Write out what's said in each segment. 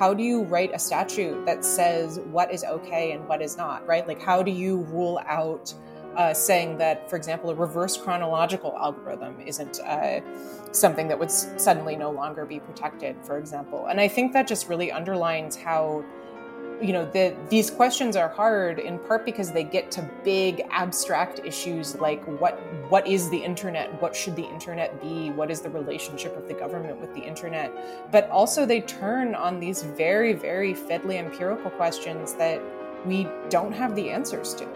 How do you write a statute that says what is okay and what is not, right? Like, how do you rule out saying that, for example, a reverse chronological algorithm isn't something that would suddenly no longer be protected, for example? And I think that just really underlines how, you know, these questions are hard in part because they get to big abstract issues like what is the internet? What should the internet be? What is the relationship of the government with the internet? But also they turn on these very, very fiddly empirical questions that we don't have the answers to.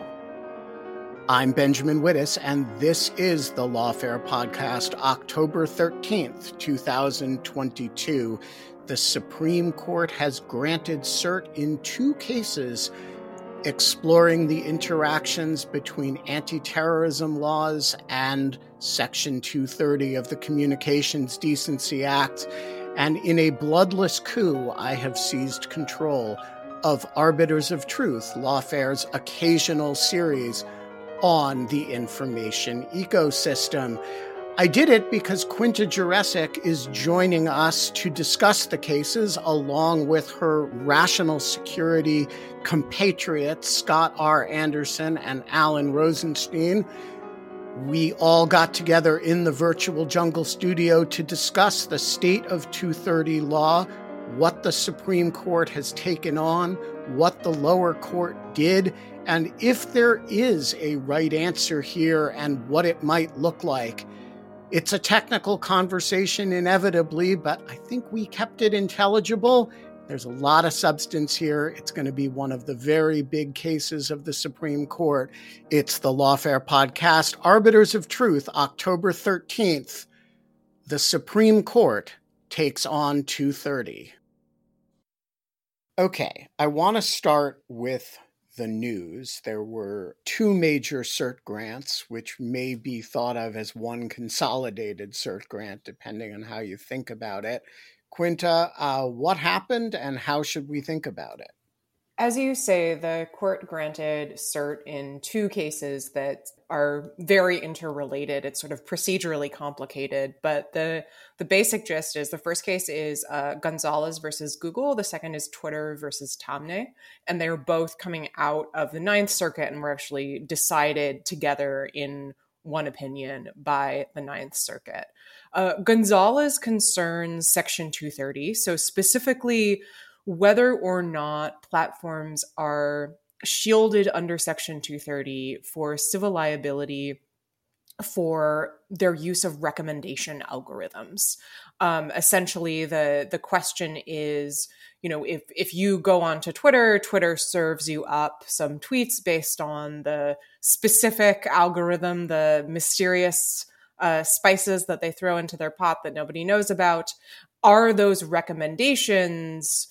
I'm Benjamin Wittes, and this is the Lawfare Podcast, October 13th, 2022. The Supreme Court has granted cert in two cases exploring the interactions between anti-terrorism laws and Section 230 of the Communications Decency Act. And in a bloodless coup, I have seized control of Arbiters of Truth, Lawfare's occasional series on the information ecosystem. I did it because Quinta Jurecic is joining us to discuss the cases along with her Rational Security compatriots, Scott R. Anderson and Alan Rozenshtein. We all got together in the virtual jungle studio to discuss the state of 230 law, what the Supreme Court has taken on, what the lower court did, and if there is a right answer here and what it might look like. It's a technical conversation inevitably, but I think we kept it intelligible. There's a lot of substance here. It's going to be one of the very big cases of the Supreme Court. It's the Lawfare Podcast, Arbiters of Truth, October 13th. The Supreme Court takes on 230. Okay, I want to start with the news. There were two major cert grants, which may be thought of as one consolidated cert grant, depending on how you think about it. Quinta, what happened and how should we think about it? As you say, the court granted cert in two cases that are very interrelated. It's sort of procedurally complicated, but the basic gist is the first case is Gonzalez versus Google. The second is Twitter versus Taamneh, and they're both coming out of the Ninth Circuit and were actually decided together in one opinion by the Ninth Circuit. Gonzalez concerns Section 230, so specifically whether or not platforms are shielded under Section 230 for civil liability for their use of recommendation algorithms. Essentially, the question is, you know, if you go onto Twitter, Twitter serves you up some tweets based on the specific algorithm, the mysterious spices that they throw into their pot that nobody knows about. Are those recommendations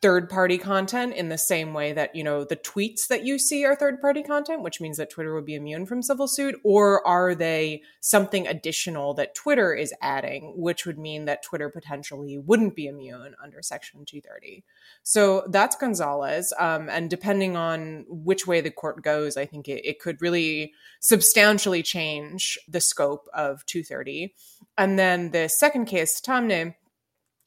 third-party content in the same way that, you know, the tweets that you see are third-party content, which means that Twitter would be immune from civil suit? Or are they something additional that Twitter is adding, which would mean that Twitter potentially wouldn't be immune under Section 230? So that's Gonzalez. And depending on which way the court goes, I think it could really substantially change the scope of 230. And then the second case, Taamneh,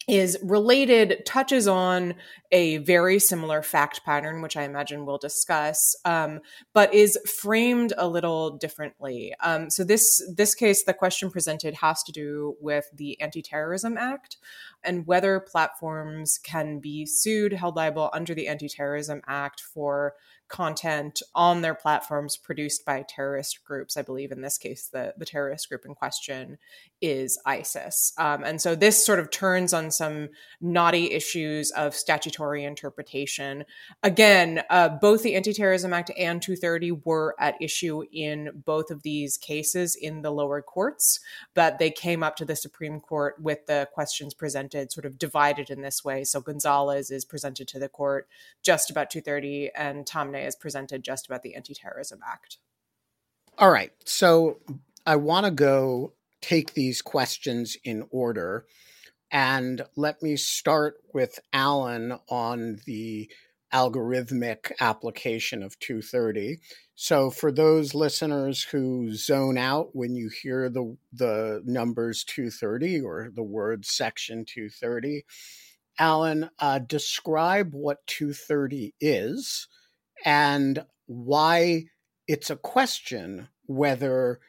is related, touches on a very similar fact pattern, which I imagine we'll discuss, but is framed a little differently. So this case, the question presented has to do with the Anti-Terrorism Act and whether platforms can be sued, held liable under the Anti-Terrorism Act for content on their platforms produced by terrorist groups. I believe in this case, the terrorist group in question is ISIS. And so this sort of turns on some knotty issues of statutory interpretation. Again, both the Anti-Terrorism Act and 230 were at issue in both of these cases in the lower courts, but they came up to the Supreme Court with the questions presented sort of divided in this way. So Gonzalez is presented to the court just about 230 and Taamneh is presented just about the Anti-Terrorism Act. All right. So I want to go take these questions in order. And let me start with Alan on the algorithmic application of 230. So for those listeners who zone out when you hear the numbers 230 or the word Section 230, Alan, describe what 230 is and why it's a question whether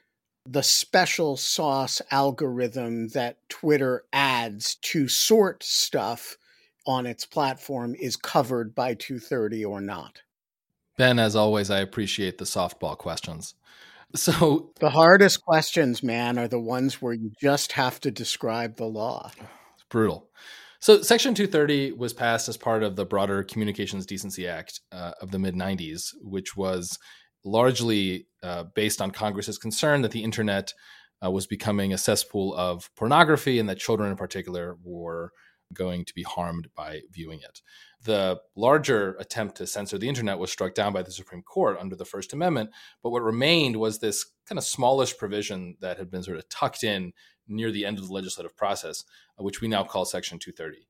the special sauce algorithm that Twitter adds to sort stuff on its platform is covered by 230 or not. Ben, as always, I appreciate the softball questions. So the hardest questions, man, are the ones where you just have to describe the law. It's brutal. So Section 230 was passed as part of the broader Communications Decency Act of the mid-90s, which was largely based on Congress's concern that the internet was becoming a cesspool of pornography and that children in particular were going to be harmed by viewing it. The larger attempt to censor the internet was struck down by the Supreme Court under the First Amendment, but what remained was this kind of smallish provision that had been sort of tucked in near the end of the legislative process, which we now call Section 230.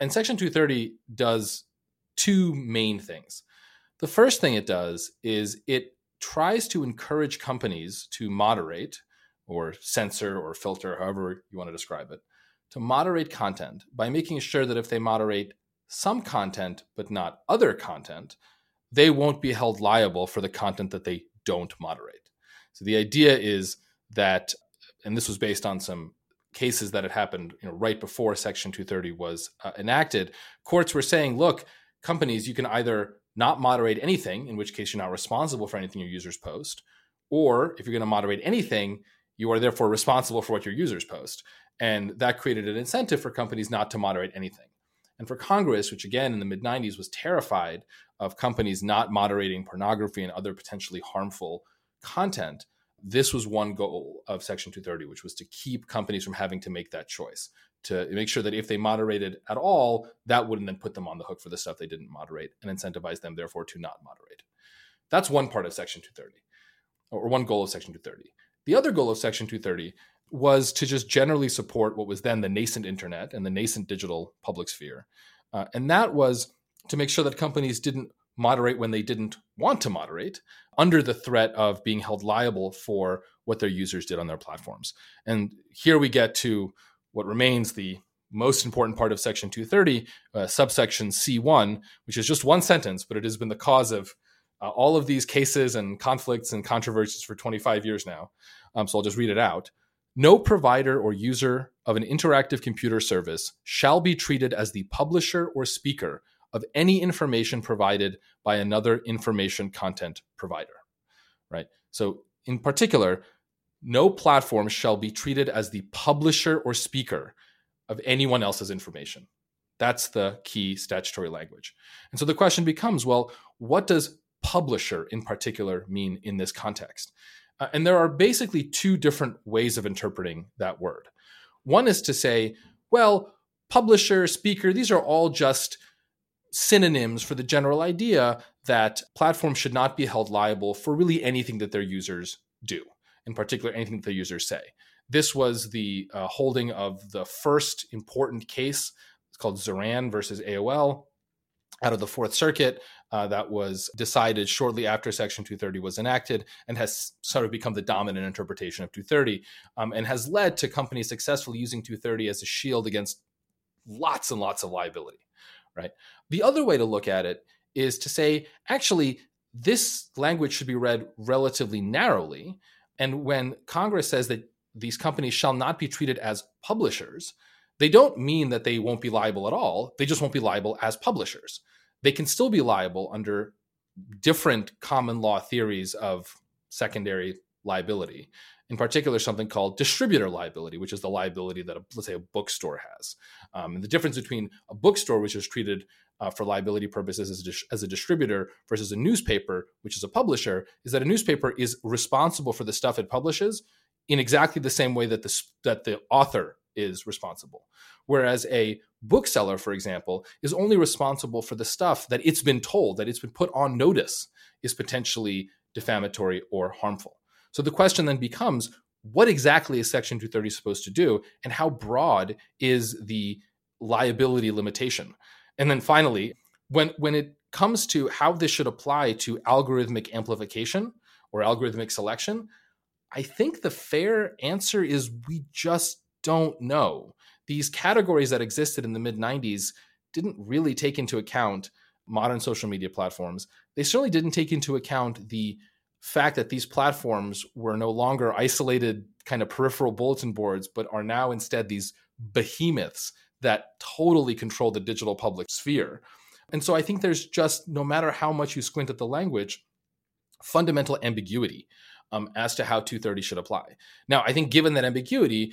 And Section 230 does two main things. The first thing it does is it tries to encourage companies to moderate or censor or filter, however you want to describe it, to moderate content by making sure that if they moderate some content but not other content, they won't be held liable for the content that they don't moderate. So the idea is that, and this was based on some cases that had happened right before Section 230 was enacted, courts were saying, look, companies, you can either not moderate anything, in which case you're not responsible for anything your users post, or if you're going to moderate anything, you are therefore responsible for what your users post. And that created an incentive for companies not to moderate anything. And for Congress, which again in the mid-90s was terrified of companies not moderating pornography and other potentially harmful content, this was one goal of Section 230, which was to keep companies from having to make that choice, to make sure that if they moderated at all, that wouldn't then put them on the hook for the stuff they didn't moderate and incentivize them, therefore, to not moderate. That's one part of Section 230, or one goal of Section 230. The other goal of Section 230 was to just generally support what was then the nascent internet and the nascent digital public sphere. And that was to make sure that companies didn't moderate when they didn't want to moderate under the threat of being held liable for what their users did on their platforms. And here we get to what remains the most important part of Section 230, subsection C1, which is just one sentence, but it has been the cause of all of these cases and conflicts and controversies for 25 years now. So I'll just read it out. No provider or user of an interactive computer service shall be treated as the publisher or speaker of any information provided by another information content provider, right? So in particular, no platform shall be treated as the publisher or speaker of anyone else's information. That's the key statutory language. And so the question becomes, well, what does publisher in particular mean in this context? And there are basically two different ways of interpreting that word. One is to say, well, publisher, speaker, these are all just synonyms for the general idea that platforms should not be held liable for really anything that their users do, in particular anything that their users say. This was the holding of the first important case. It's called Zoran v. AOL out of the Fourth Circuit that was decided shortly after Section 230 was enacted and has sort of become the dominant interpretation of 230 and has led to companies successfully using 230 as a shield against lots and lots of liability. Right. The other way to look at it is to say, actually, this language should be read relatively narrowly. And when Congress says that these companies shall not be treated as publishers, they don't mean that they won't be liable at all. They just won't be liable as publishers. They can still be liable under different common law theories of secondary liability, in particular something called distributor liability, which is the liability that, let's say, a bookstore has. And the difference between a bookstore, which is treated for liability purposes as a distributor, versus a newspaper, which is a publisher, is that a newspaper is responsible for the stuff it publishes in exactly the same way that the author is responsible. Whereas a bookseller, for example, is only responsible for the stuff that it's been told, that it's been put on notice, is potentially defamatory or harmful. So the question then becomes, what exactly is Section 230 supposed to do, and how broad is the liability limitation? And then finally, when it comes to how this should apply to algorithmic amplification or algorithmic selection, I think the fair answer is we just don't know. these categories that existed in the mid-90s didn't really take into account modern social media platforms. They certainly didn't take into account the fact that these platforms were no longer isolated kind of peripheral bulletin boards, but are now instead these behemoths that totally control the digital public sphere. And so I think there's just, no matter how much you squint at the language, fundamental ambiguity as to how 230 should apply. Now, I think given that ambiguity,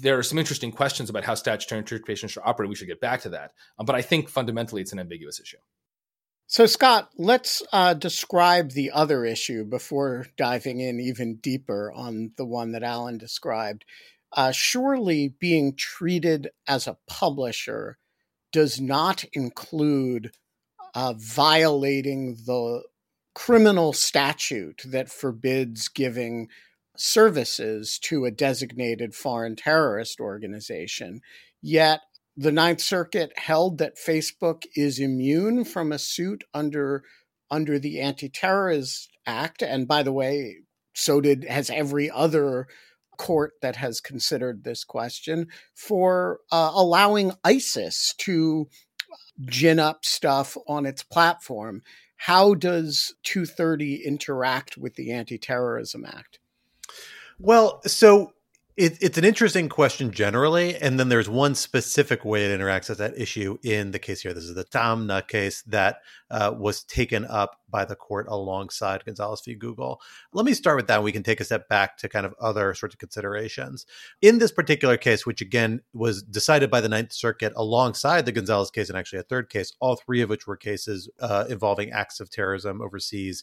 there are some interesting questions about how statutory interpretation should operate. We should get back to that. But I think fundamentally it's an ambiguous issue. So, Scott, let's describe the other issue before diving in even deeper on the one that Alan described. Surely being treated as a publisher does not include violating the criminal statute that forbids giving services to a designated foreign terrorist organization. Yet the Ninth Circuit held that Facebook is immune from a suit under the Anti-Terrorism Act. And by the way, so has every other court that has considered this question, for allowing ISIS to gin up stuff on its platform. How does 230 interact with the Anti-Terrorism Act? Well, so it's an interesting question generally, and then there's one specific way it interacts with that issue in the case here. This is the Taamneh case that was taken up by the court alongside Gonzalez v. Google. Let me start with that, and we can take a step back to kind of other sorts of considerations. In this particular case, which again was decided by the Ninth Circuit alongside the Gonzalez case and actually a third case, all three of which were cases involving acts of terrorism overseas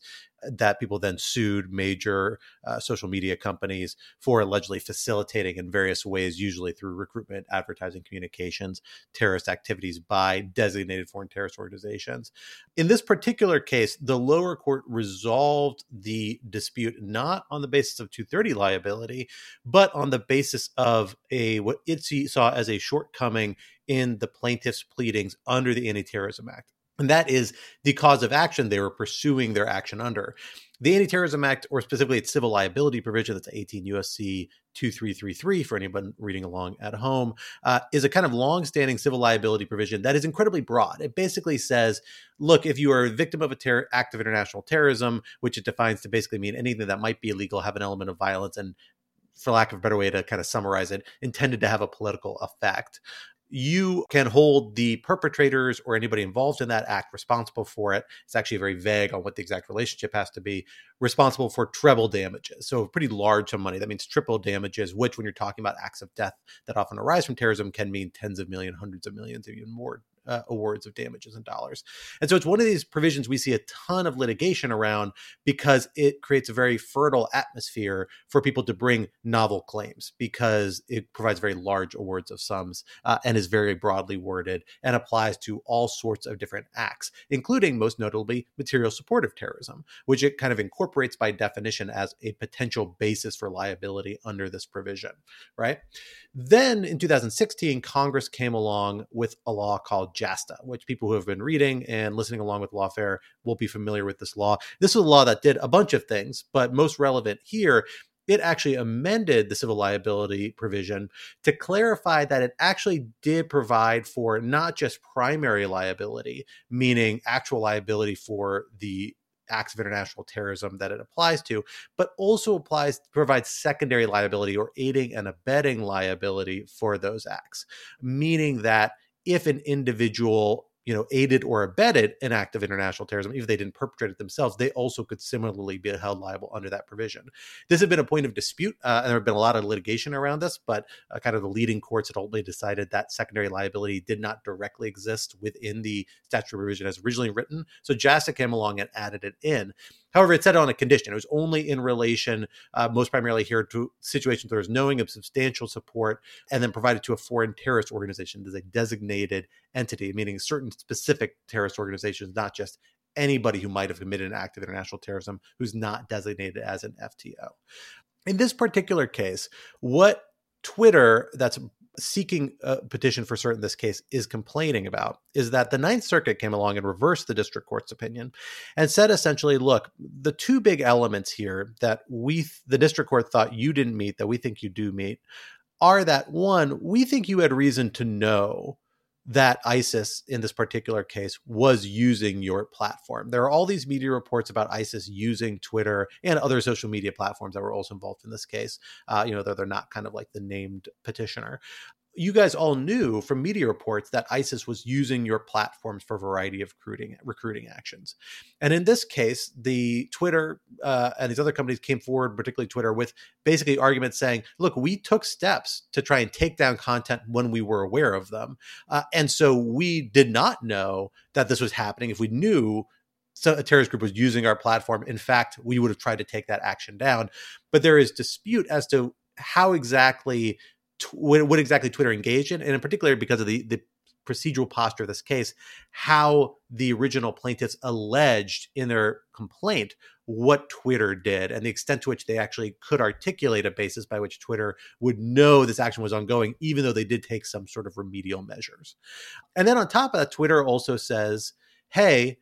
that people then sued major social media companies for allegedly facilitating in various ways, usually through recruitment, advertising, communications, terrorist activities by designated foreign terrorist organizations. In this particular case, the lower court resolved the dispute not on the basis of 230 liability, but on the basis of what it saw as a shortcoming in the plaintiff's pleadings under the Anti-Terrorism Act. And that is the cause of action they were pursuing their action under. The Anti-Terrorism Act, or specifically its civil liability provision, that's 18 U.S.C. 2333 for anyone reading along at home, is a kind of longstanding civil liability provision that is incredibly broad. It basically says, look, if you are a victim of a act of international terrorism, which it defines to basically mean anything that might be illegal, have an element of violence, and for lack of a better way to kind of summarize it, intended to have a political effect, you can hold the perpetrators or anybody involved in that act responsible for it. It's actually very vague on what the exact relationship has to be. Responsible for treble damages. So a pretty large sum of money. That means triple damages, which when you're talking about acts of death that often arise from terrorism can mean tens of millions, hundreds of millions, even more awards of damages in dollars. And so it's one of these provisions we see a ton of litigation around because it creates a very fertile atmosphere for people to bring novel claims because it provides very large awards of sums and is very broadly worded and applies to all sorts of different acts, including most notably material support of terrorism, which it kind of incorporates by definition as a potential basis for liability under this provision, right? Then in 2016, Congress came along with a law called JASTA, which people who have been reading and listening along with Lawfare will be familiar with this law. This was a law that did a bunch of things, but most relevant here, it actually amended the civil liability provision to clarify that it actually did provide for not just primary liability, meaning actual liability for the acts of international terrorism that it applies to, but also provides secondary liability or aiding and abetting liability for those acts, meaning that if an individual, aided or abetted an act of international terrorism, even if they didn't perpetrate it themselves, they also could similarly be held liable under that provision. This had been a point of dispute, and there have been a lot of litigation around this, but kind of the leading courts had ultimately decided that secondary liability did not directly exist within the statutory provision as originally written. So JASTA came along and added it in. However, it said on a condition. It was only in relation, most primarily here, to situations where there was knowing of substantial support and then provided to a foreign terrorist organization as a designated entity, meaning certain specific terrorist organizations, not just anybody who might have committed an act of international terrorism who's not designated as an FTO. In this particular case, what Twitter, that's seeking a petition for cert in this case, is complaining about is that the Ninth Circuit came along and reversed the district court's opinion and said essentially, look, the two big elements here that the district court thought you didn't meet that we think you do meet are that, one, we think you had reason to know that ISIS in this particular case was using your platform. There are all these media reports about ISIS using Twitter and other social media platforms that were also involved in this case, though they're not kind of like the named petitioner. You guys all knew from media reports that ISIS was using your platforms for a variety of recruiting actions. And in this case, the Twitter and these other companies came forward, particularly Twitter, with basically arguments saying, look, we took steps to try and take down content when we were aware of them. And so we did not know that this was happening. If we knew a terrorist group was using our platform, in fact, we would have tried to take that action down. But there is dispute as to how exactly what exactly Twitter engaged in, and in particular because of the procedural posture of this case, how the original plaintiffs alleged in their complaint what Twitter did and the extent to which they actually could articulate a basis by which Twitter would know this action was ongoing, even though they did take some sort of remedial measures. And then on top of that, Twitter also says, hey,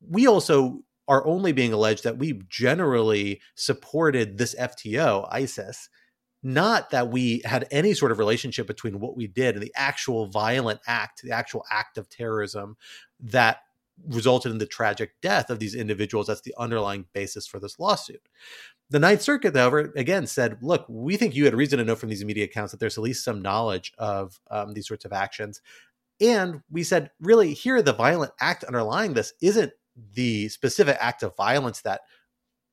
we also are only being alleged that we generally supported this FTO, ISIS, not that we had any sort of relationship between what we did and the actual violent act, the actual act of terrorism that resulted in the tragic death of these individuals. That's the underlying basis for this lawsuit. The Ninth Circuit, however, again said, look, we think you had reason to know from these media accounts that there's at least some knowledge of these sorts of actions. And we said, really, here, the violent act underlying this isn't the specific act of violence that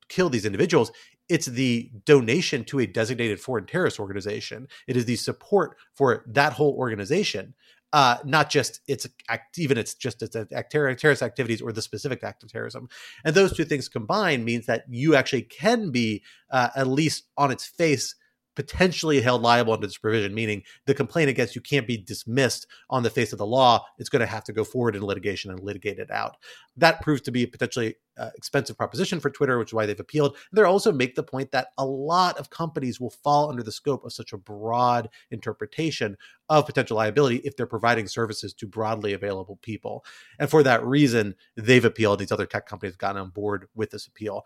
killed these individuals. It's the donation to a designated foreign terrorist organization. It is the support for that whole organization, not just terrorist activities or the specific act of terrorism. And those two things combined means that you actually can be, at least on its face, potentially held liable under this provision, meaning the complaint against you can't be dismissed on the face of the law. It's going to have to go forward in litigation and litigate it out. That proves to be a potentially expensive proposition for Twitter, which is why they've appealed. They also make the point that a lot of companies will fall under the scope of such a broad interpretation of potential liability if they're providing services to broadly available people. And for that reason, they've appealed. These other tech companies have gotten on board with this appeal.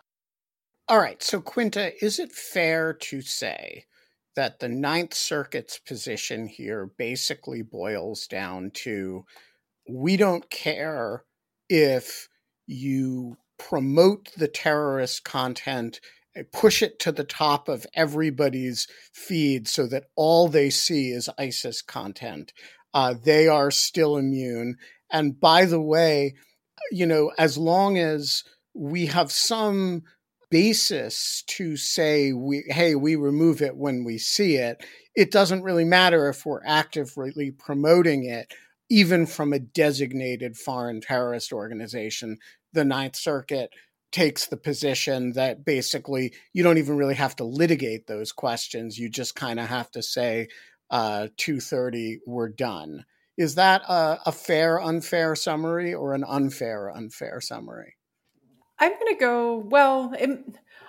All right. So, Quinta, is it fair to say that the Ninth Circuit's position here basically boils down to, we don't care if you promote the terrorist content, push it to the top of everybody's feed so that all they see is ISIS content. They are still immune. And by the way, as long as we have some basis to say, we remove it when we see it, it doesn't really matter if we're actively promoting it, even from a designated foreign terrorist organization. The Ninth Circuit takes the position that basically you don't even really have to litigate those questions. You just kind of have to say, 230, we're done. Is that a fair, unfair summary or an unfair, unfair summary? I'm going to go,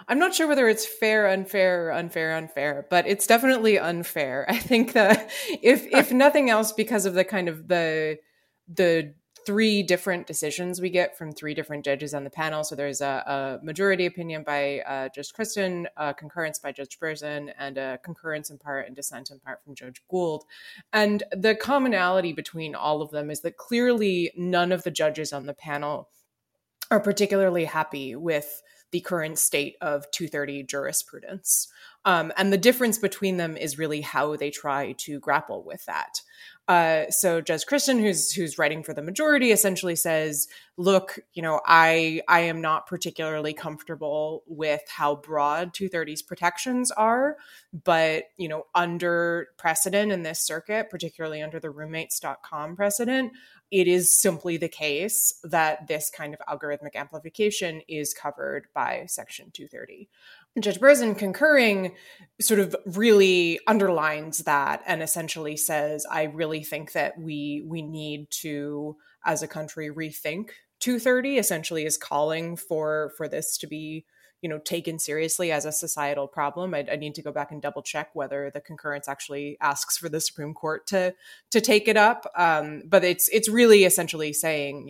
I'm not sure whether it's fair, unfair, but it's definitely unfair. I think that if nothing else, because of the kind of the three different decisions we get from three different judges on the panel. So there's a majority opinion by Judge Kristen, a concurrence by Judge Berzon, and a concurrence in part and dissent in part from Judge Gould. And the commonality between all of them is that clearly none of the judges on the panel are particularly happy with the current state of 230 jurisprudence. And the difference between them is really how they try to grapple with that. So Judge Kristen, who's writing for the majority, essentially says, look, I am not particularly comfortable with how broad 230's protections are, but, under precedent in this circuit, particularly under the roommates.com precedent, it is simply the case that this kind of algorithmic amplification is covered by Section 230. Judge Berzon, concurring, sort of really underlines that and essentially says, I really think that we need to, as a country, rethink 230, essentially is calling for this to be, taken seriously as a societal problem. I need to go back and double check whether the concurrence actually asks for the Supreme Court to take it up. But it's really essentially saying,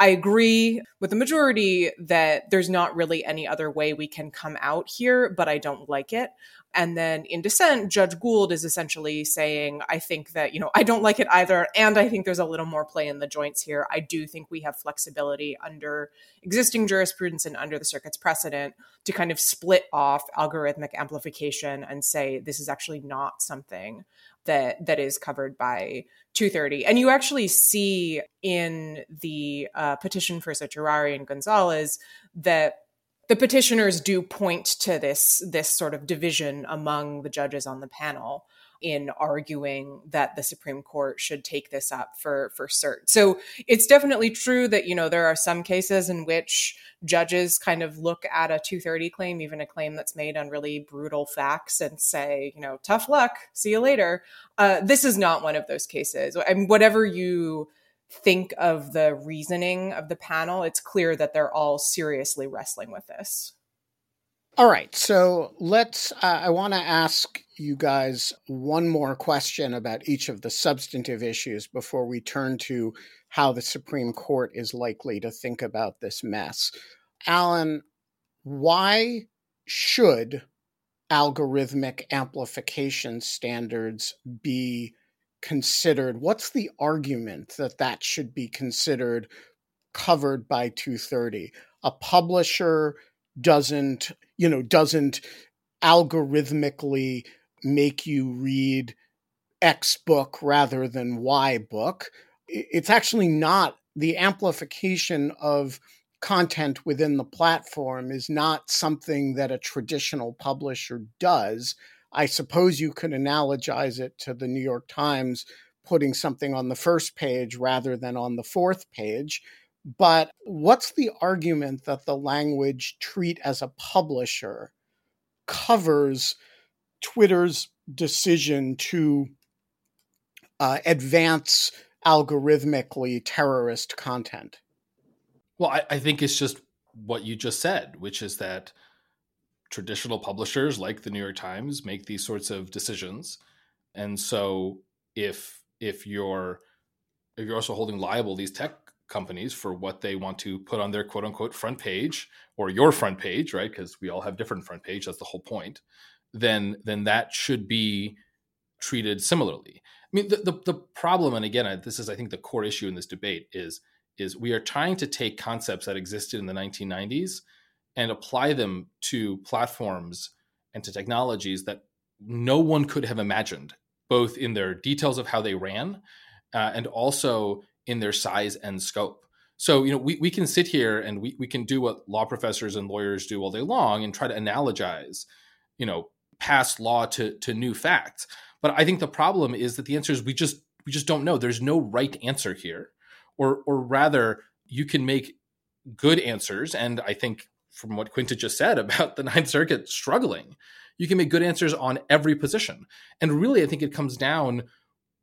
I agree with the majority that there's not really any other way we can come out here, but I don't like it. And then in dissent, Judge Gould is essentially saying, I think that, you know, I don't like it either. And I think there's a little more play in the joints here. I do think we have flexibility under existing jurisprudence and under the circuit's precedent to kind of split off algorithmic amplification and say, this is actually not something that is covered by 230. And you actually see in the petition for certiorari and Gonzalez that the petitioners do point to this sort of division among the judges on the panel in arguing that the Supreme Court should take this up for cert. So it's definitely true that, you know, there are some cases in which judges kind of look at a 230 claim, even a claim that's made on really brutal facts, and say, you know, tough luck, see you later. This is not one of those cases. I mean, whatever you think of the reasoning of the panel, it's clear that they're all seriously wrestling with this. All right. So let's, I want to ask you guys one more question about each of the substantive issues before we turn to how the Supreme Court is likely to think about this mess. Alan, why should algorithmic amplification standards be considered? What's the argument that should be considered covered by 230? A publisher doesn't algorithmically make you read X book rather than Y book. It's actually not the amplification of content within the platform is not something that a traditional publisher does. I suppose you could analogize it to the New York Times putting something on the first page rather than on the fourth page. But what's the argument that the language "treat as a publisher" covers Twitter's decision to advance algorithmically terrorist content? Well, I think it's just what you just said, which is that traditional publishers like the New York Times make these sorts of decisions. And so if you're also holding liable these tech companies for what they want to put on their quote unquote front page, or your front page, right? Because we all have different front pages, that's the whole point. Then that should be treated similarly. I mean, the problem, and again, this is, I think, the core issue in this debate is we are trying to take concepts that existed in the 1990s and apply them to platforms and to technologies that no one could have imagined, both in their details of how they ran and also in their size and scope. So, you know, we can sit here and we can do what law professors and lawyers do all day long and try to analogize, you know, past law to new facts. But I think the problem is that the answer is we just don't know. There's no right answer here. Or rather, you can make good answers, and I think from what Quinta just said about the Ninth Circuit struggling, you can make good answers on every position. And really, I think it comes down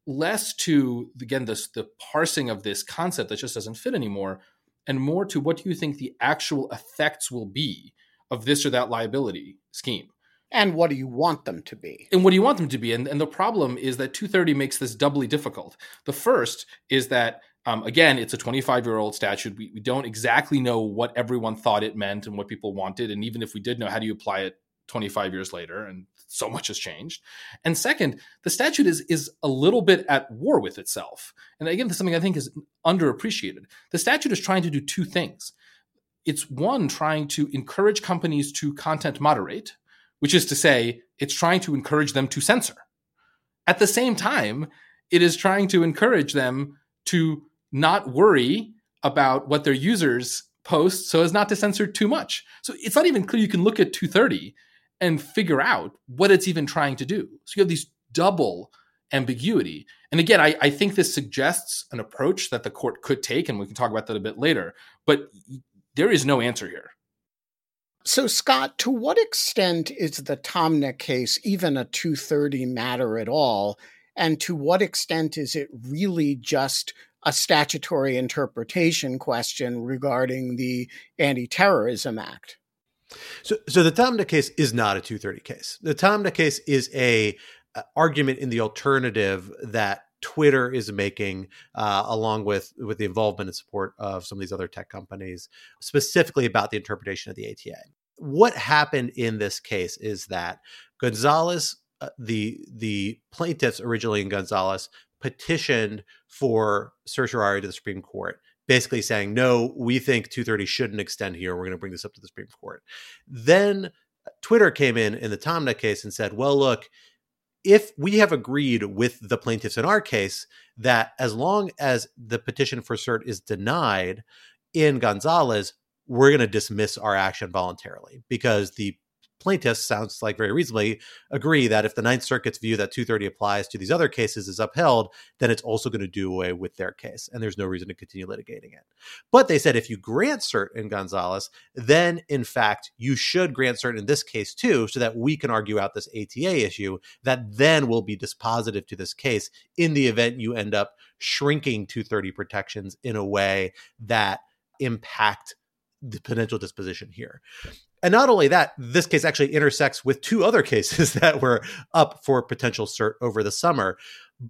less to, again, the parsing of this concept that just doesn't fit anymore, and more to what do you think the actual effects will be of this or that liability scheme? And what do you want them to be? And the problem is that 230 makes this doubly difficult. The first is that again, it's a 25-year-old statute. We don't exactly know what everyone thought it meant and what people wanted. And even if we did know, how do you apply it 25 years later? And so much has changed. And second, the statute is a little bit at war with itself. And again, this is something I think is underappreciated. The statute is trying to do two things. It's one, trying to encourage companies to content moderate, which is to say, it's trying to encourage them to censor. At the same time, it is trying to encourage them to not worry about what their users post so as not to censor too much. So it's not even clear you can look at 230 and figure out what it's even trying to do. So you have these double ambiguity. And again, I think this suggests an approach that the court could take, and we can talk about that a bit later, but there is no answer here. So Scott, to what extent is the Taamneh case even a 230 matter at all? And to what extent is it really just a statutory interpretation question regarding the Anti-Terrorism Act? So the Taamneh case is not a 230 case. The Taamneh case is an argument in the alternative that Twitter is making, along with the involvement and support of some of these other tech companies, specifically about the interpretation of the ATA. what happened in this case is that Gonzalez, the plaintiffs originally in Gonzalez, petitioned for certiorari to the Supreme Court, basically saying, no, we think 230 shouldn't extend here. We're going to bring this up to the Supreme Court. Then Twitter came in the Taamneh case and said, well, look, if we have agreed with the plaintiffs in our case that as long as the petition for cert is denied in Gonzalez, we're going to dismiss our action voluntarily, because the plaintiffs, sounds like very reasonably, agree that if the Ninth Circuit's view that 230 applies to these other cases is upheld, then it's also going to do away with their case, and there's no reason to continue litigating it. But they said if you grant cert in Gonzalez, then, in fact, you should grant cert in this case, too, so that we can argue out this ATA issue that then will be dispositive to this case in the event you end up shrinking 230 protections in a way that impact the potential disposition here. And not only that, this case actually intersects with two other cases that were up for potential cert over the summer.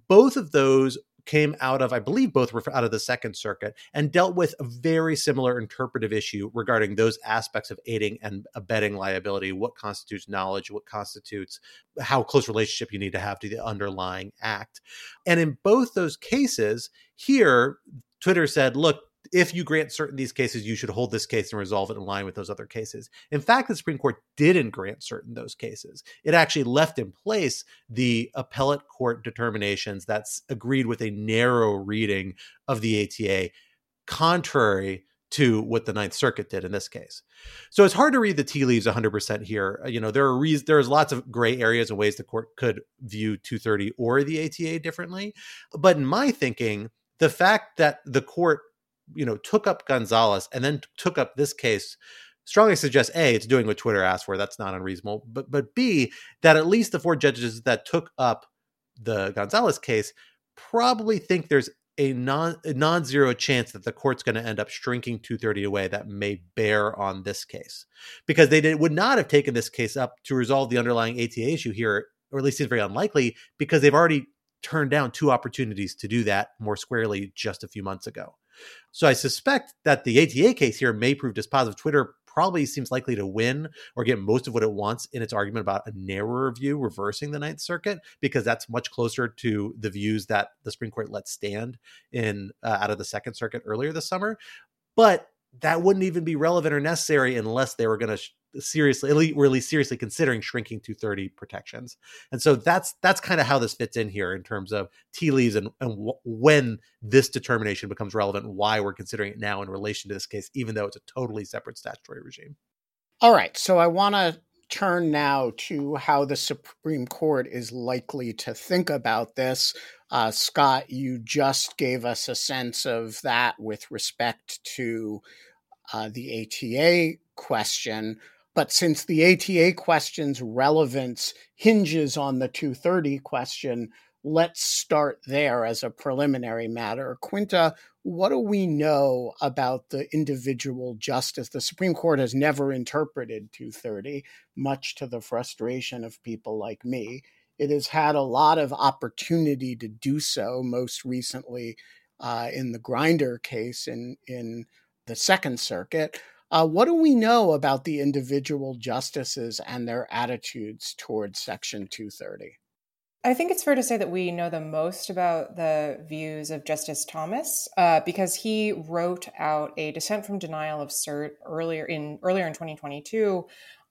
Both of those came out of, I believe both were out of the Second Circuit, and dealt with a very similar interpretive issue regarding those aspects of aiding and abetting liability, what constitutes knowledge, what constitutes how close relationship you need to have to the underlying act. And in both those cases, here, Twitter said, look, if you grant cert in these cases, you should hold this case and resolve it in line with those other cases. In fact, the Supreme Court didn't grant cert in those cases. It actually left in place the appellate court determinations that's agreed with a narrow reading of the ATA, contrary to what the Ninth Circuit did in this case. So it's hard to read the tea leaves 100% here. You know, there's lots of gray areas and ways the court could view 230 or the ATA differently. But in my thinking, the fact that the court took up Gonzalez and then took up this case strongly suggests, A, it's doing what Twitter asked for. That's not unreasonable. But B, that at least the four judges that took up the Gonzalez case probably think there's a non-zero chance that the court's going to end up shrinking 230 away that may bear on this case, because they would not have taken this case up to resolve the underlying ATA issue here, or at least seems very unlikely, because they've already turned down two opportunities to do that more squarely just a few months ago. So I suspect that the ATA case here may prove dispositive. Twitter probably seems likely to win or get most of what it wants in its argument about a narrower view reversing the Ninth Circuit, because that's much closer to the views that the Supreme Court let stand in out of the Second Circuit earlier this summer. But that wouldn't even be relevant or necessary unless they were going to seriously considering shrinking 230 protections. And so that's kind of how this fits in here in terms of tea leaves and when this determination becomes relevant, why we're considering it now in relation to this case, even though it's a totally separate statutory regime. All right. So I want to turn now to how the Supreme Court is likely to think about this. Scott, you just gave us a sense of that with respect to the ATA question. But since the ATA question's relevance hinges on the 230 question, let's start there as a preliminary matter. Quinta, what do we know about the individual justice? The Supreme Court has never interpreted 230, much to the frustration of people like me. It has had a lot of opportunity to do so, most recently in the Grinder case in the Second Circuit. What do we know about the individual justices and their attitudes towards Section 230? I think it's fair to say that we know the most about the views of Justice Thomas because he wrote out a dissent from denial of cert earlier in 2022,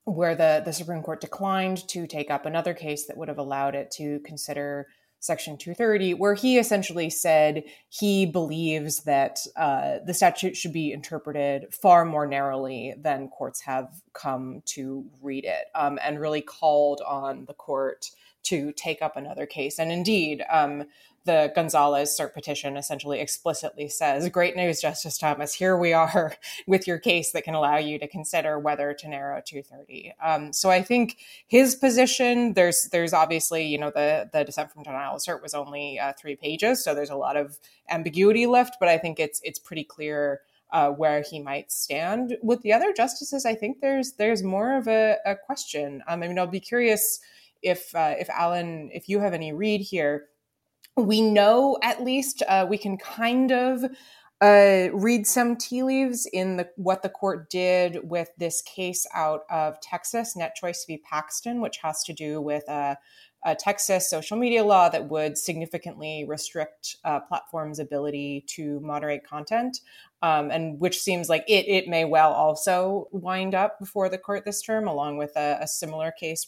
where the Supreme Court declined to take up another case that would have allowed it to consider Section 230, where he essentially said he believes that the statute should be interpreted far more narrowly than courts have come to read it, and really called on the court to take up another case. And indeed, the Gonzalez cert petition essentially explicitly says, great news, Justice Thomas, here we are with your case that can allow you to consider whether to narrow 230. So I think his position, there's obviously, the dissent from denial of cert was only 3 pages. So there's a lot of ambiguity left, but I think it's pretty clear where he might stand. With the other justices, I think there's more of a question. I'll be curious if Alan, if you have any read here. We know, at least, we can kind of read some tea leaves in what the court did with this case out of Texas, Net Choice v. Paxton, which has to do with a Texas social media law that would significantly restrict platforms' ability to moderate content, and which seems like it may well also wind up before the court this term, along with a similar case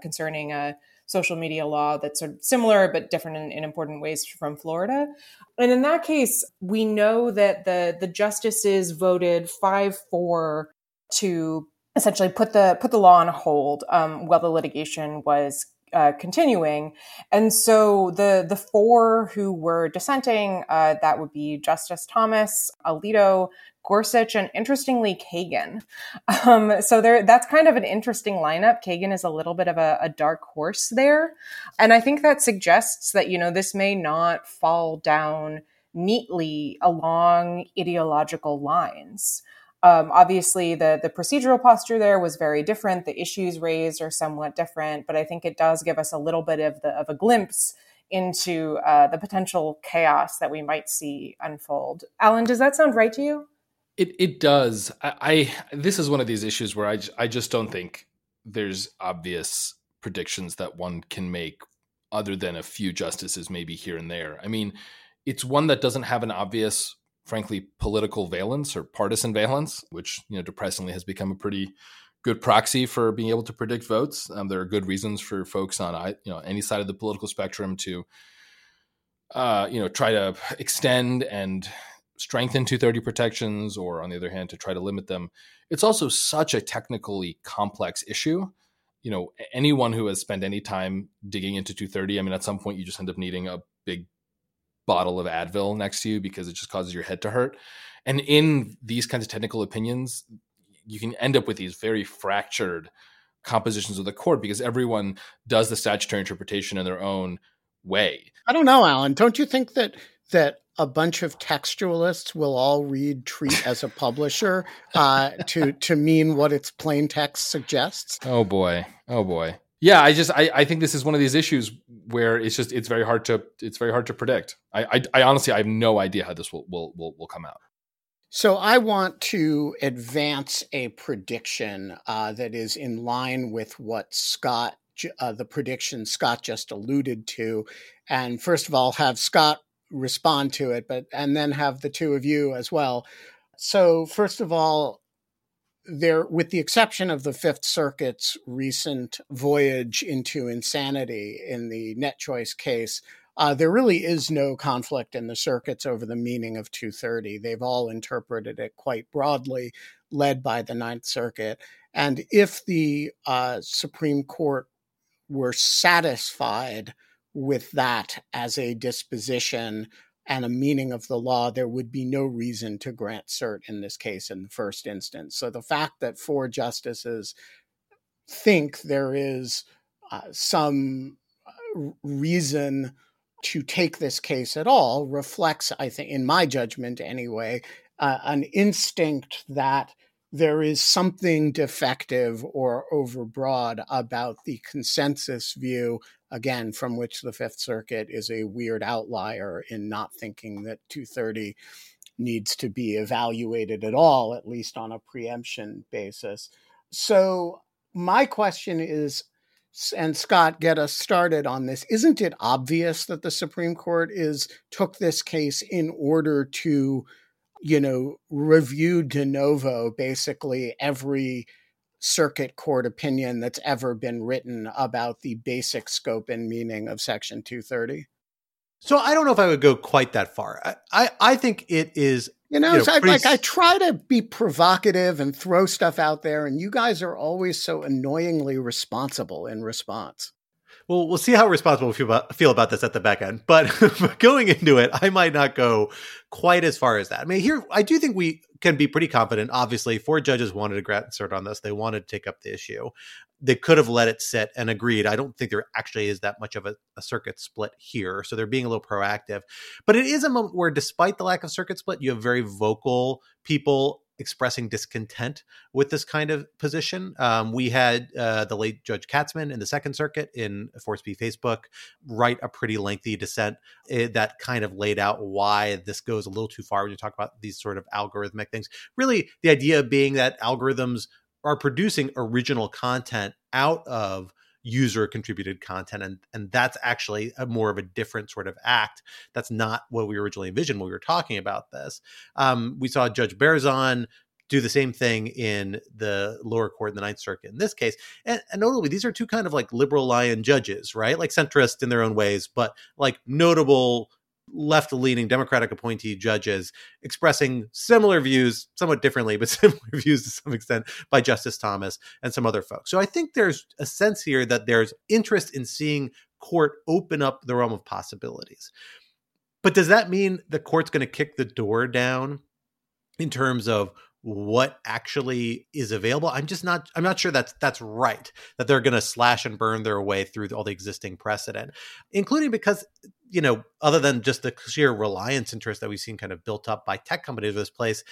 concerning a social media law that's sort of similar but different in important ways from Florida. And in that case, we know that the justices voted 5-4 to essentially put the law on hold while the litigation was continuing. And so the four who were dissenting, that would be Justice Thomas, Alito, Gorsuch, and interestingly, Kagan. So that's kind of an interesting lineup. Kagan is a little bit of a dark horse there. And I think that suggests that, this may not fall down neatly along ideological lines. Obviously, the procedural posture there was very different. The issues raised are somewhat different, but I think it does give us a little bit of a glimpse into the potential chaos that we might see unfold. Alan, does that sound right to you? It does. I this is one of these issues where I just don't think there's obvious predictions that one can make other than a few justices maybe here and there. I mean, it's one that doesn't have an obvious, frankly, political valence or partisan valence, which, depressingly has become a pretty good proxy for being able to predict votes. There are good reasons for folks on, any side of the political spectrum to, try to extend and strengthen 230 protections, or on the other hand, to try to limit them. It's also such a technically complex issue. Anyone who has spent any time digging into 230, at some point you just end up needing a big bottle of Advil next to you because it just causes your head to hurt. And in these kinds of technical opinions, you can end up with these very fractured compositions of the court because everyone does the statutory interpretation in their own way. I don't know, Alan. Don't you think that a bunch of textualists will all read Treat as a Publisher to mean what its plain text suggests? Oh boy. Yeah, I think this is one of these issues where it's very hard to predict. I honestly, I have no idea how this will come out. So I want to advance a prediction that is in line with what Scott, the prediction Scott just alluded to. And first of all, have Scott respond to it, and then have the two of you as well. So first of all, there, with the exception of the Fifth Circuit's recent voyage into insanity in the Net Choice case, there really is no conflict in the circuits over the meaning of 230. They've all interpreted it quite broadly, led by the Ninth Circuit. And if the Supreme Court were satisfied with that as a disposition and a meaning of the law, there would be no reason to grant cert in this case in the first instance. So the fact that four justices think there is some reason to take this case at all reflects, I think, in my judgment anyway, an instinct that there is something defective or overbroad about the consensus view, again, from which the Fifth Circuit is a weird outlier in not thinking that 230 needs to be evaluated at all, at least on a preemption basis. So my question is, and Scott, get us started on this. Isn't it obvious that the Supreme Court took this case in order to, review de novo basically every circuit court opinion that's ever been written about the basic scope and meaning of Section 230? So I don't know if I would go quite that far. I think it is. I try to be provocative and throw stuff out there, and you guys are always so annoyingly responsible in response. Well, we'll see how responsible we feel about this at the back end. But going into it, I might not go quite as far as that. Here, I do think we can be pretty confident. Obviously, four judges wanted to grant cert on this. They wanted to take up the issue. They could have let it sit and agreed. I don't think there actually is that much of a circuit split here. So they're being a little proactive. But it is a moment where, despite the lack of circuit split, you have very vocal people expressing discontent with this kind of position. We had the late Judge Katzmann in the Second Circuit in Force v. Facebook write a pretty lengthy dissent that kind of laid out why this goes a little too far when you talk about these sort of algorithmic things. Really, the idea being that algorithms are producing original content out of user-contributed content, and that's actually more of a different sort of act. That's not what we originally envisioned when we were talking about this. We saw Judge Berzon do the same thing in the lower court in the Ninth Circuit in this case. And notably, these are two kind of like liberal lion judges, right? Like centrist in their own ways, but like notable left-leaning Democratic appointee judges expressing similar views, somewhat differently, but similar views to some extent by Justice Thomas and some other folks. So I think there's a sense here that there's interest in seeing court open up the realm of possibilities. But does that mean the court's going to kick the door down in terms of what actually is available? I'm not sure that's right, that they're going to slash and burn their way through all the existing precedent, including because, you know, other than just the sheer reliance interest that we've seen kind of built up by tech companies in this place,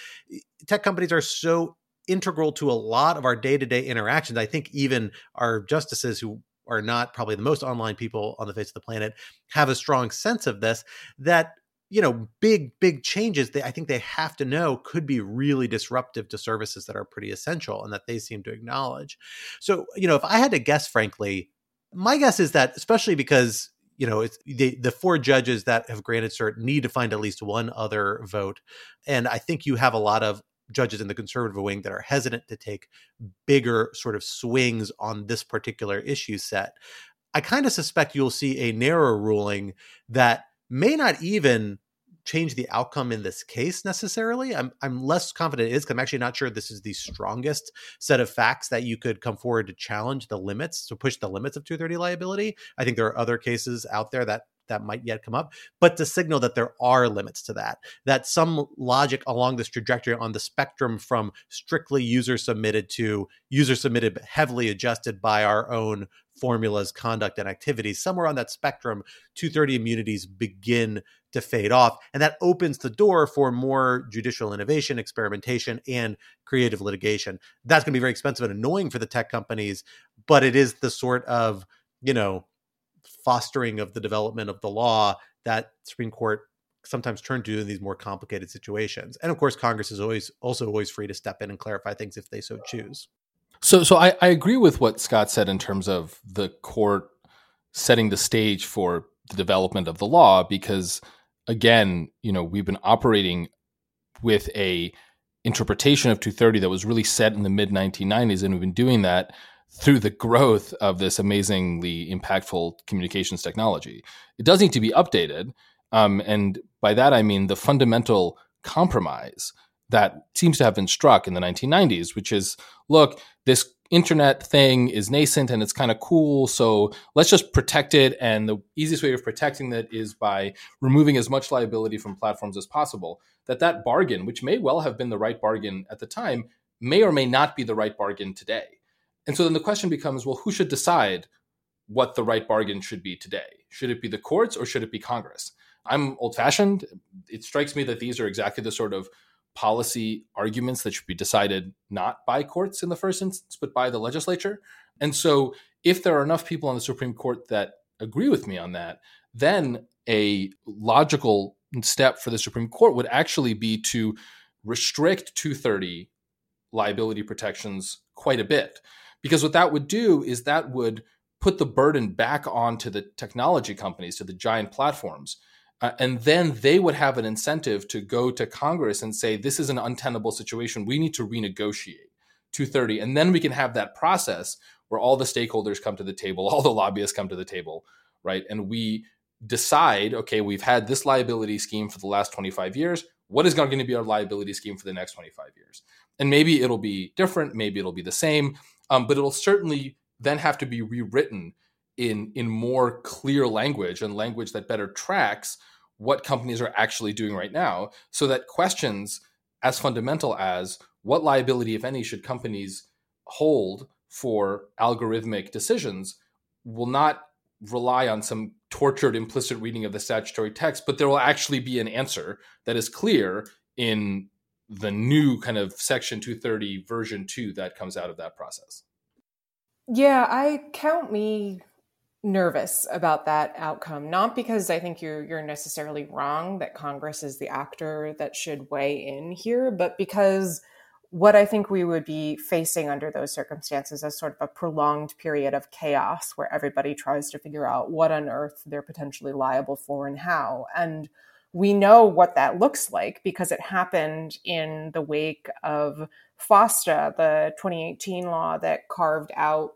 tech companies are so integral to a lot of our day-to-day interactions. I think even our justices, who are not probably the most online people on the face of the planet, have a strong sense of this, that you know, big changes that I think they have to know could be really disruptive to services that are pretty essential and that they seem to acknowledge. So, you know, if I had to guess, frankly, my guess is that, especially because, you know, it's the four judges that have granted cert need to find at least one other vote. And I think you have a lot of judges in the conservative wing that are hesitant to take bigger sort of swings on this particular issue set. I kind of suspect you'll see a narrow ruling that may not even change the outcome in this case necessarily. I'm less confident it is, because I'm actually not sure this is the strongest set of facts that you could come forward to challenge the limits, to push the limits of 230 liability. I think there are other cases out there that might yet come up, but to signal that there are limits to that, that some logic along this trajectory on the spectrum from strictly user-submitted to user-submitted but heavily adjusted by our own formulas, conduct, and activities, somewhere on that spectrum, 230 immunities begin to fade off. And that opens the door for more judicial innovation, experimentation, and creative litigation. That's going to be very expensive and annoying for the tech companies, but it is the sort of, you know, fostering of the development of the law that Supreme Court sometimes turned to in these more complicated situations. And of course, Congress is always free to step in and clarify things if they so choose. So I agree with what Scott said in terms of the court setting the stage for the development of the law, because again, you know, we've been operating with a interpretation of 230 that was really set in the mid 1990s, and we've been doing that through the growth of this amazingly impactful communications technology. It does need to be updated. And by that, I mean the fundamental compromise that seems to have been struck in the 1990s, which is, look, this internet thing is nascent and it's kind of cool, so let's just protect it. And the easiest way of protecting it is by removing as much liability from platforms as possible. That bargain, which may well have been the right bargain at the time, may or may not be the right bargain today. And so then the question becomes, well, who should decide what the right bargain should be today? Should it be the courts or should it be Congress? I'm old-fashioned. It strikes me that these are exactly the sort of policy arguments that should be decided not by courts in the first instance, but by the legislature. And so if there are enough people on the Supreme Court that agree with me on that, then a logical step for the Supreme Court would actually be to restrict 230 liability protections quite a bit. Because what that would do is that would put the burden back onto the technology companies, to the giant platforms. And then they would have an incentive to go to Congress and say, this is an untenable situation. We need to renegotiate 230. And then we can have that process where all the stakeholders come to the table, all the lobbyists come to the table, right? And we decide, okay, we've had this liability scheme for the last 25 years. What is going to be our liability scheme for the next 25 years? And maybe it'll be different. Maybe it'll be the same. But it'll certainly then have to be rewritten in more clear language, and language that better tracks what companies are actually doing right now, so that questions as fundamental as what liability, if any, should companies hold for algorithmic decisions will not rely on some tortured implicit reading of the statutory text, but there will actually be an answer that is clear in the new kind of Section 230 version 2 that comes out of that process? Yeah, I count me nervous about that outcome, not because I think you're necessarily wrong that Congress is the actor that should weigh in here, but because what I think we would be facing under those circumstances is sort of a prolonged period of chaos where everybody tries to figure out what on earth they're potentially liable for and how. And we know what that looks like because it happened in the wake of FOSTA, the 2018 law that carved out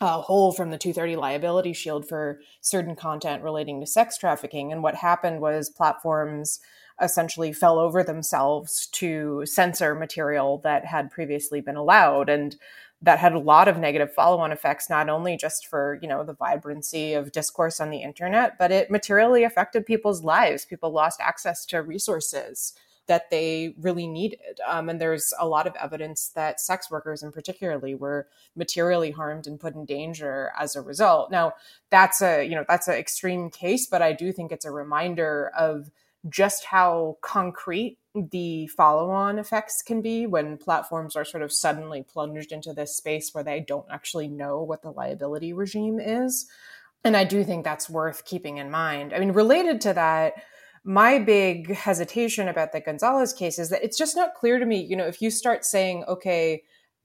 a hole from the 230 liability shield for certain content relating to sex trafficking. And what happened was platforms essentially fell over themselves to censor material that had previously been allowed. And that had a lot of negative follow-on effects, not only just for, you know, the vibrancy of discourse on the internet, but it materially affected people's lives. People lost access to resources that they really needed. And there's a lot of evidence that sex workers in particularly were materially harmed and put in danger as a result. Now, that's an extreme case, but I do think it's a reminder of just how concrete the follow-on effects can be when platforms are sort of suddenly plunged into this space where they don't actually know what the liability regime is. And I do think that's worth keeping in mind. I mean, related to that, my big hesitation about the Gonzalez case is that it's just not clear to me, you know, if you start saying, okay,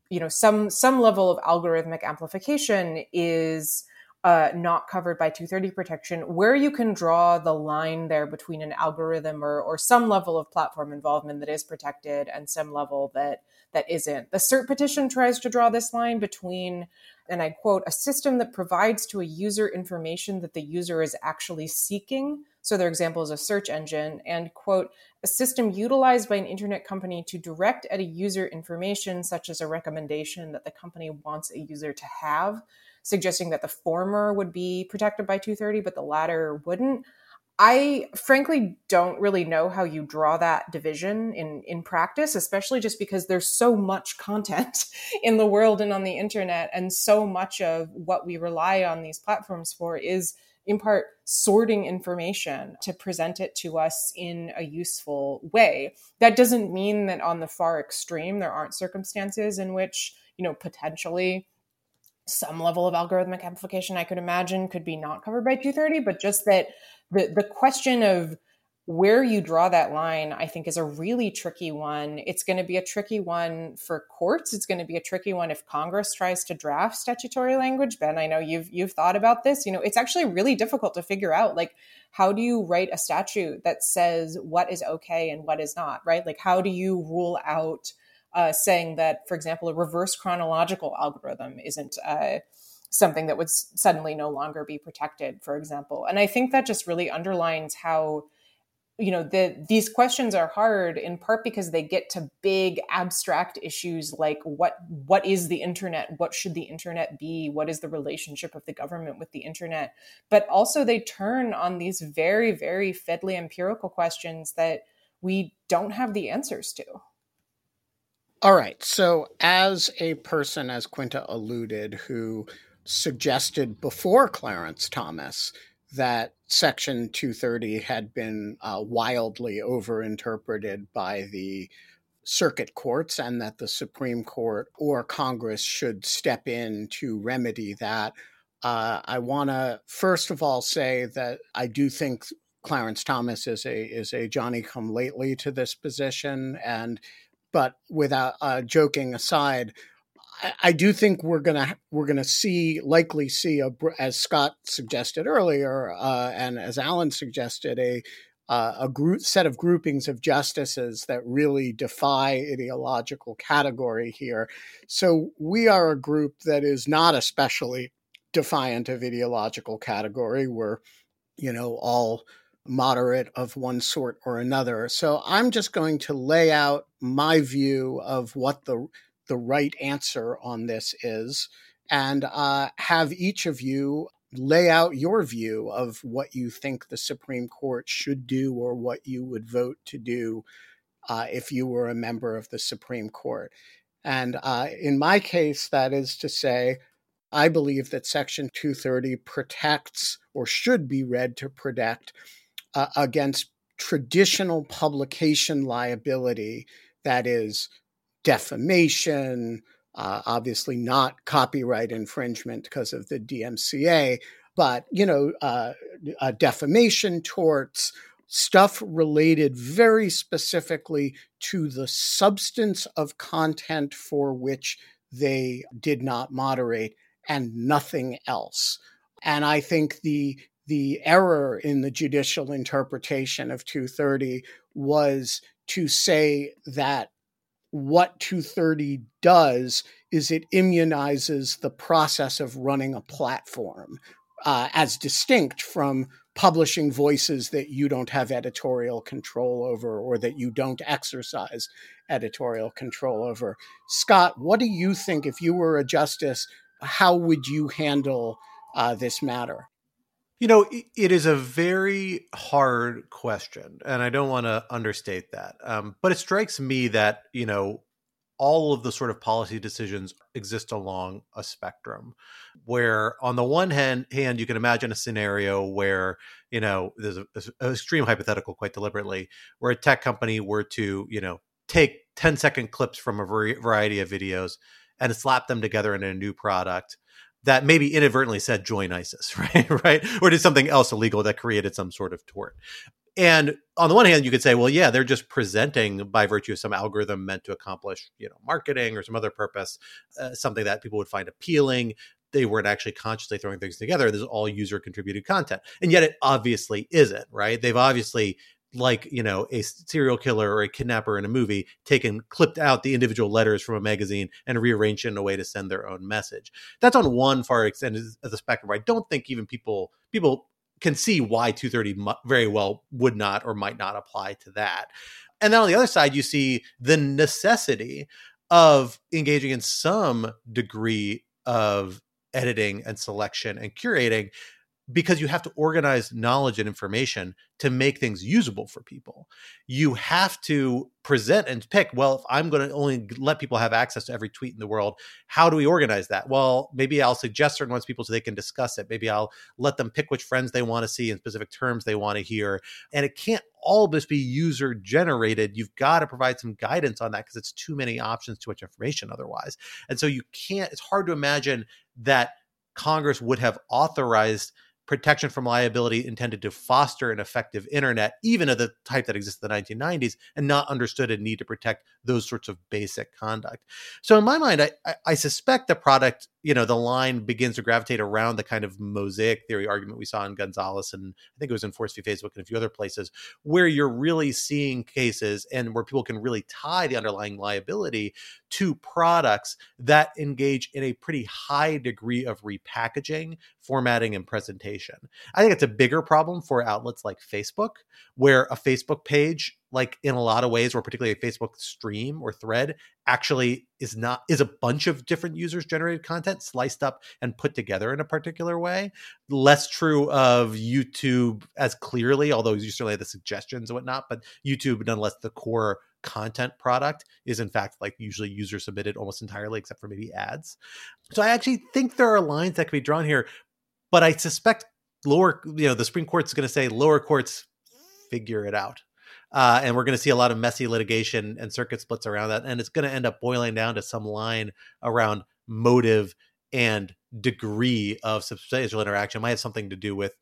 you know, some level of algorithmic amplification is not covered by 230 protection, where you can draw the line there between an algorithm or some level of platform involvement that is protected and some level that isn't. The cert petition tries to draw this line between, and I quote, a system that provides to a user information that the user is actually seeking. So their example is a search engine, and quote, a system utilized by an internet company to direct at a user information such as a recommendation that the company wants a user to have, suggesting that the former would be protected by 230, but the latter wouldn't. I frankly don't really know how you draw that division in practice, especially just because there's so much content in the world and on the internet, and so much of what we rely on these platforms for is in part sorting information to present it to us in a useful way. That doesn't mean that on the far extreme, there aren't circumstances in which, you know, potentially some level of algorithmic amplification I could imagine could be not covered by 230, but just that the question of where you draw that line, I think, is a really tricky one. It's going to be a tricky one for courts. It's going to be a tricky one if Congress tries to draft statutory language. Ben, I know you've thought about this. You know, it's actually really difficult to figure out, like, how do you write a statute that says what is okay and what is not, right? Like, how do you rule out saying that, for example, a reverse chronological algorithm isn't something that would suddenly no longer be protected, for example? And I think that just really underlines how, you know, these questions are hard in part because they get to big abstract issues like what is the internet? What should the internet be? What is the relationship of the government with the internet? But also they turn on these very, very fiddly empirical questions that we don't have the answers to. All right. So as a person, as Quinta alluded, who suggested before Clarence Thomas that Section 230 had been wildly overinterpreted by the circuit courts and that the Supreme Court or Congress should step in to remedy that, I want to first of all say that I do think Clarence Thomas is a Johnny-come-lately to this position. But without joking aside, I do think we're gonna likely see as Scott suggested earlier, and as Alan suggested, a set of groupings of justices that really defy ideological category here. So we are a group that is not especially defiant of ideological category. We're, you know, all moderate of one sort or another. So I'm just going to lay out my view of what the right answer on this is, and have each of you lay out your view of what you think the Supreme Court should do or what you would vote to do if you were a member of the Supreme Court. And in my case, that is to say, I believe that Section 230 protects or should be read to protect against traditional publication liability That is defamation, obviously not copyright infringement because of the DMCA, but, defamation torts, stuff related very specifically to the substance of content for which they did not moderate and nothing else. And I think the error in the judicial interpretation of 230 was to say that what 230 does is it immunizes the process of running a platform as distinct from publishing voices that you don't have editorial control over or that you don't exercise editorial control over. Scott, what do you think, if you were a justice, how would you handle this matter? It is a very hard question, and I don't want to understate that. But it strikes me that, all of the sort of policy decisions exist along a spectrum where on the one hand, you can imagine a scenario where, there's an extreme hypothetical quite deliberately, where a tech company were to, take 10-second clips from a variety of videos and slap them together in a new product that maybe inadvertently said join ISIS, right? Or did something else illegal that created some sort of tort. And on the one hand, you could say, well, yeah, they're just presenting by virtue of some algorithm meant to accomplish, marketing or some other purpose, something that people would find appealing. They weren't actually consciously throwing things together. This is all user contributed content. And yet it obviously isn't, right? They've obviously, like, a serial killer or a kidnapper in a movie, clipped out the individual letters from a magazine and rearranged it in a way to send their own message. That's on one far extent of the spectrum. I don't think even people can see why 230 very well would not or might not apply to that. And then on the other side, you see the necessity of engaging in some degree of editing and selection and curating, because you have to organize knowledge and information to make things usable for people. You have to present and pick, well, if I'm going to only let people have access to every tweet in the world, how do we organize that? Well, maybe I'll suggest certain ones to people so they can discuss it. Maybe I'll let them pick which friends they want to see and specific terms they want to hear. And it can't all just be user generated. You've got to provide some guidance on that because it's too many options, too much information otherwise. And so it's hard to imagine that Congress would have authorized protection from liability intended to foster an effective internet, even of the type that existed in the 1990s, and not understood a need to protect those sorts of basic conduct. So in my mind, I suspect the product, the line begins to gravitate around the kind of mosaic theory argument we saw in Gonzalez, and I think it was in Force v. Facebook and a few other places, where you're really seeing cases and where people can really tie the underlying liability to products that engage in a pretty high degree of repackaging, formatting, and presentation. I think it's a bigger problem for outlets like Facebook, where a Facebook page, like in a lot of ways, or particularly a Facebook stream or thread, actually is a bunch of different users generated content sliced up and put together in a particular way. Less true of YouTube as clearly, although you certainly have the suggestions and whatnot, but YouTube, nonetheless, the core content product is in fact like usually user submitted almost entirely, except for maybe ads. So I actually think there are lines that can be drawn here, but I suspect the Supreme Court's going to say lower courts figure it out. And we're going to see a lot of messy litigation and circuit splits around that. And it's going to end up boiling down to some line around motive and degree of substantial interaction. It might have something to do with,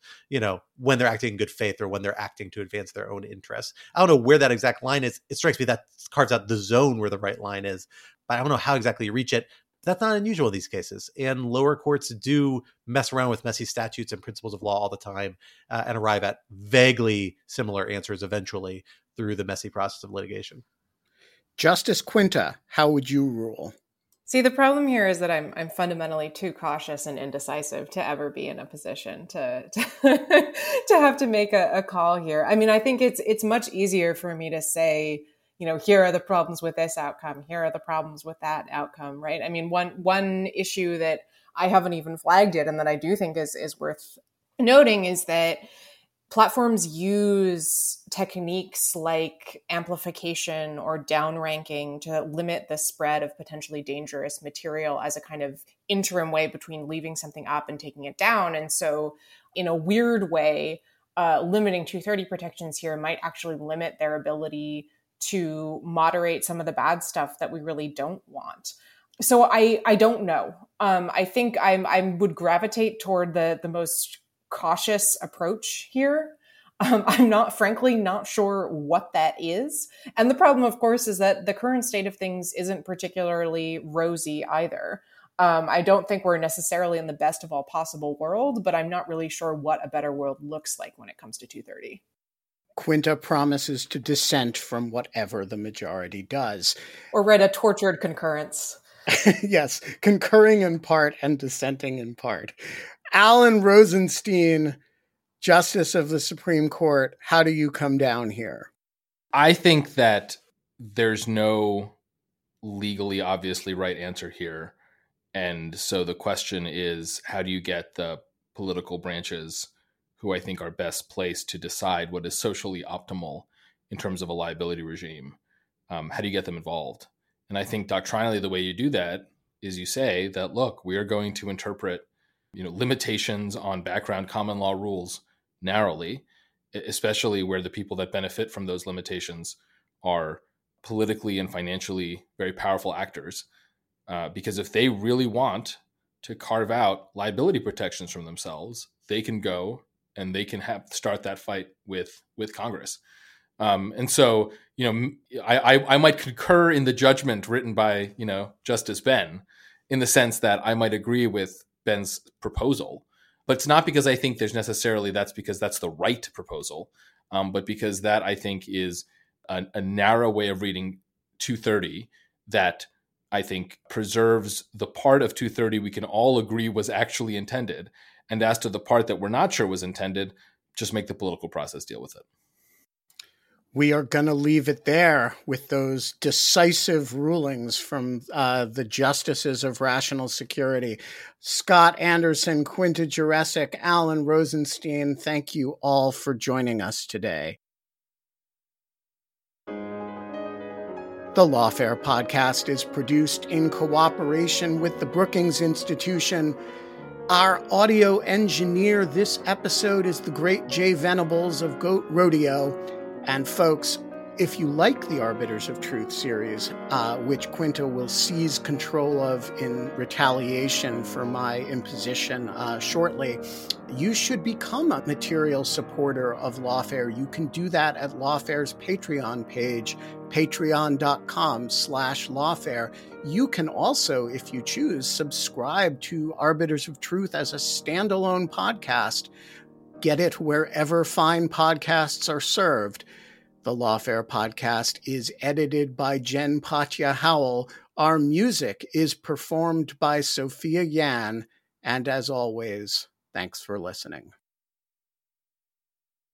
when they're acting in good faith or when they're acting to advance their own interests. I don't know where that exact line is. It strikes me that carves out the zone where the right line is, but I don't know how exactly you reach it. That's not unusual in these cases. And lower courts do mess around with messy statutes and principles of law all the time and arrive at vaguely similar answers eventually through the messy process of litigation. Justice Quinta, how would you rule? See, the problem here is that I'm fundamentally too cautious and indecisive to ever be in a position to have to make a call here. I mean, I think it's much easier for me to say, here are the problems with this outcome. Here are the problems with that outcome, right? I mean, one issue that I haven't even flagged yet and that I do think is worth noting is that platforms use techniques like amplification or downranking to limit the spread of potentially dangerous material as a kind of interim way between leaving something up and taking it down. And so in a weird way, limiting 230 protections here might actually limit their ability to moderate some of the bad stuff that we really don't want. So I don't know. I think I would gravitate toward the most cautious approach here. I'm frankly not sure what that is. And the problem, of course, is that the current state of things isn't particularly rosy either. I don't think we're necessarily in the best of all possible world, but I'm not really sure what a better world looks like when it comes to 230. Quinta promises to dissent from whatever the majority does. Or read a tortured concurrence. Yes, concurring in part and dissenting in part. Alan Rozenshtein, Justice of the Supreme Court, how do you come down here? I think that there's no legally obviously right answer here. And so the question is, how do you get the political branches, who I think are best placed to decide what is socially optimal in terms of a liability regime, how do you get them involved? And I think doctrinally, the way you do that is you say that, look, we are going to interpret, limitations on background common law rules narrowly, especially where the people that benefit from those limitations are politically and financially very powerful actors. Because if they really want to carve out liability protections from themselves, they can go and they can start that fight with Congress. And so, I might concur in the judgment written by, Justice Ben, in the sense that I might agree with Ben's proposal, but it's not because I think there's necessarily that's the right proposal, but because that I think is a narrow way of reading 230 that I think preserves the part of 230 we can all agree was actually intended. And as to the part that we're not sure was intended, just make the political process deal with it. We are going to leave it there with those decisive rulings from the justices of Rational Security. Scott Anderson, Quinta Jurecic, Alan Rozenshtein, thank you all for joining us today. The Lawfare podcast is produced in cooperation with the Brookings Institution. Our audio engineer this episode is the great Jay Venables of Goat Rodeo. And folks, if you like the Arbiters of Truth series, which Quinta will seize control of in retaliation for my imposition shortly, you should become a material supporter of Lawfare. You can do that at Lawfare's Patreon page, patreon.com/Lawfare. You can also, if you choose, subscribe to Arbiters of Truth as a standalone podcast. Get it wherever fine podcasts are served. The Lawfare podcast is edited by Jen Patya Howell. Our music is performed by Sophia Yan. And as always, thanks for listening.